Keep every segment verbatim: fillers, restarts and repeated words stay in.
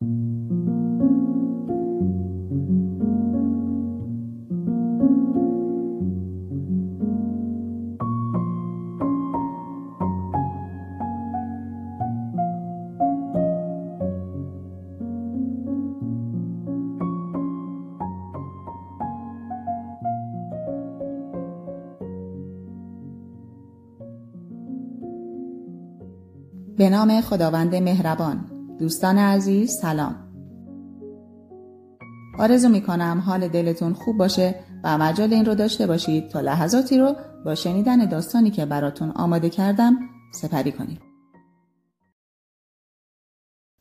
به نام خداوند مهربان. دوستان عزیز سلام. آرزو میکنم حال دلتون خوب باشه و مجال این رو داشته باشید تا لحظاتی رو با شنیدن داستانی که براتون آماده کردم سپری کنید.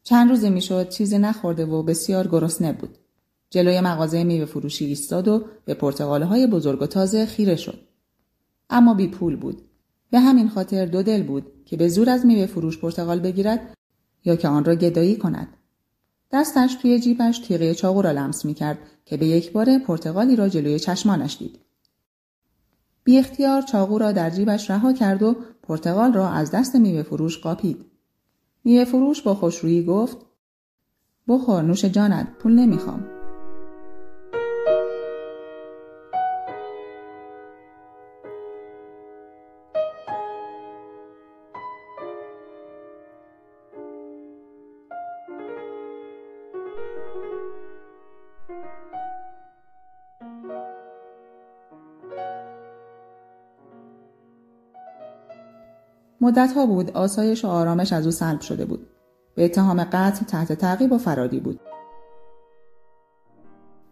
چند روزی میشد چیزی نخورده و بسیار گرسنه بود. جلوی مغازه میوه فروشی ایستاد و به پرتقال‌های بزرگ و تازه خیره شد. اما بی پول بود. به همین خاطر دو دل بود که به زور از میوه فروش پرتقال بگیرد یا که آن را گدایی کند. دستش توی جیبش تیغه چاقو را لمس می‌کرد که به یک باره پرتقالی را جلوی چشمانش دید. بی اختیار چاقو را در جیبش رها کرد و پرتقال را از دست میوه فروش قاپید. میوه فروش با خوشرویی گفت: بخور نوش جانت، پول نمی‌خوام. مدت‌ها بود آسایش و آرامش از او سلب شده بود. به اتهام قتل تحت تعقیب و فراری بود.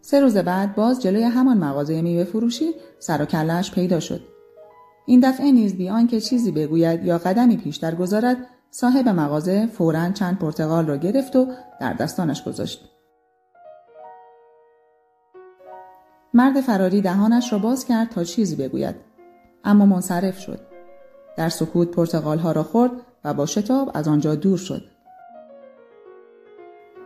سه روز بعد باز جلوی همان مغازه میوه فروشی سر و کله‌اش پیدا شد. این دفعه نیز بی آنکه چیزی بگوید یا قدمی پیشتر گذارد، صاحب مغازه فوراً چند پرتقال را گرفت و در دستانش گذاشت. مرد فراری دهانش را باز کرد تا چیزی بگوید، اما منصرف شد. در سکوت پرتقال‌ها را خورد و با شتاب از آنجا دور شد.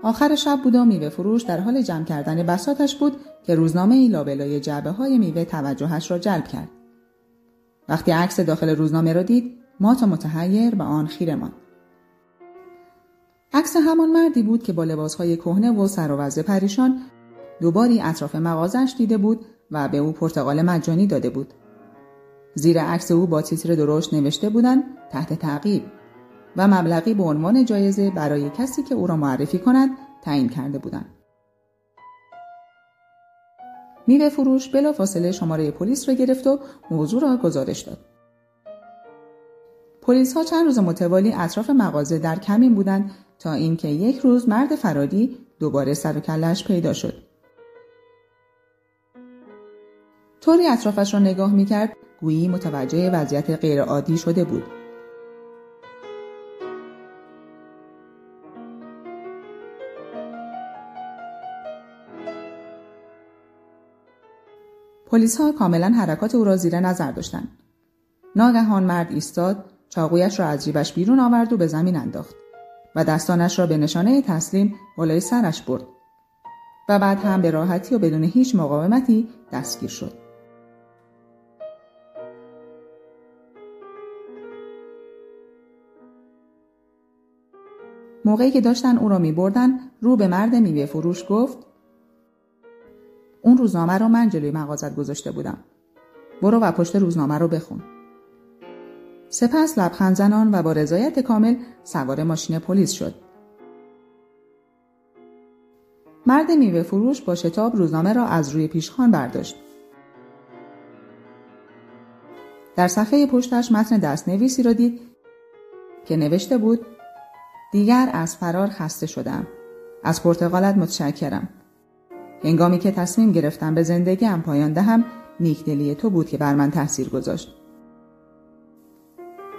آخر شب بود و میوه فروش در حال جمع کردن بساطش بود که روزنامه‌ای لابلای جعبه‌های میوه توجهش را جلب کرد. وقتی عکس داخل روزنامه را دید، مات و متحیر به آن خیره ماند. عکس همان مردی بود که با لباس‌های کهنه و سر و وضع پریشان دوباری اطراف مغازه‌اش دیده بود و به او پرتقال مجانی داده بود. زیر عکس او با تیتر درشت نوشته بودند: تحت تعقیب، و مبلغی به عنوان جایزه برای کسی که او را معرفی کند تعیین کرده بودند. میوه فروش بلافاصله شماره پلیس را گرفت و موضوع را گزارش داد. پلیس ها چند روز متوالی اطراف مغازه در کمین بودند تا اینکه یک روز مرد فراری دوباره سر و کله‌اش پیدا شد. طوری اطرافش را نگاه می‌کرد گویی متوجه وضعیت غیرعادی شده بود. پلیس‌ها کاملا حرکات او را زیر نظر داشتند. ناگهان مرد ایستاد، چاقویش را از جیبش بیرون آورد و به زمین انداخت و دستانش را به نشانه تسلیم بالای سرش برد و بعد هم به راحتی و بدون هیچ مقاومتی دستگیر شد. موقعی که داشتن او را می بردن، رو به مرد میوه فروش گفت: اون روزنامه را من جلوی مغازت گذاشته بودم. برو و پشت روزنامه رو بخون. سپس لبخند زنان و با رضایت کامل سوار ماشین پلیس شد. مرد میوه فروش با شتاب روزنامه را از روی پیشخوان برداشت. در صفحه پشتش متن دستنویسی را دید که نوشته بود: دیگر از فرار خسته شدم. از پرتقالت متشکرم. هنگامی که تصمیم گرفتم به زندگیم پایان دهم، نیکدلی تو بود که بر من تاثیر گذاشت.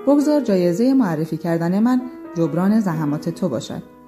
بگذار جایزه معرفی کردن من جبران زحمات تو باشد.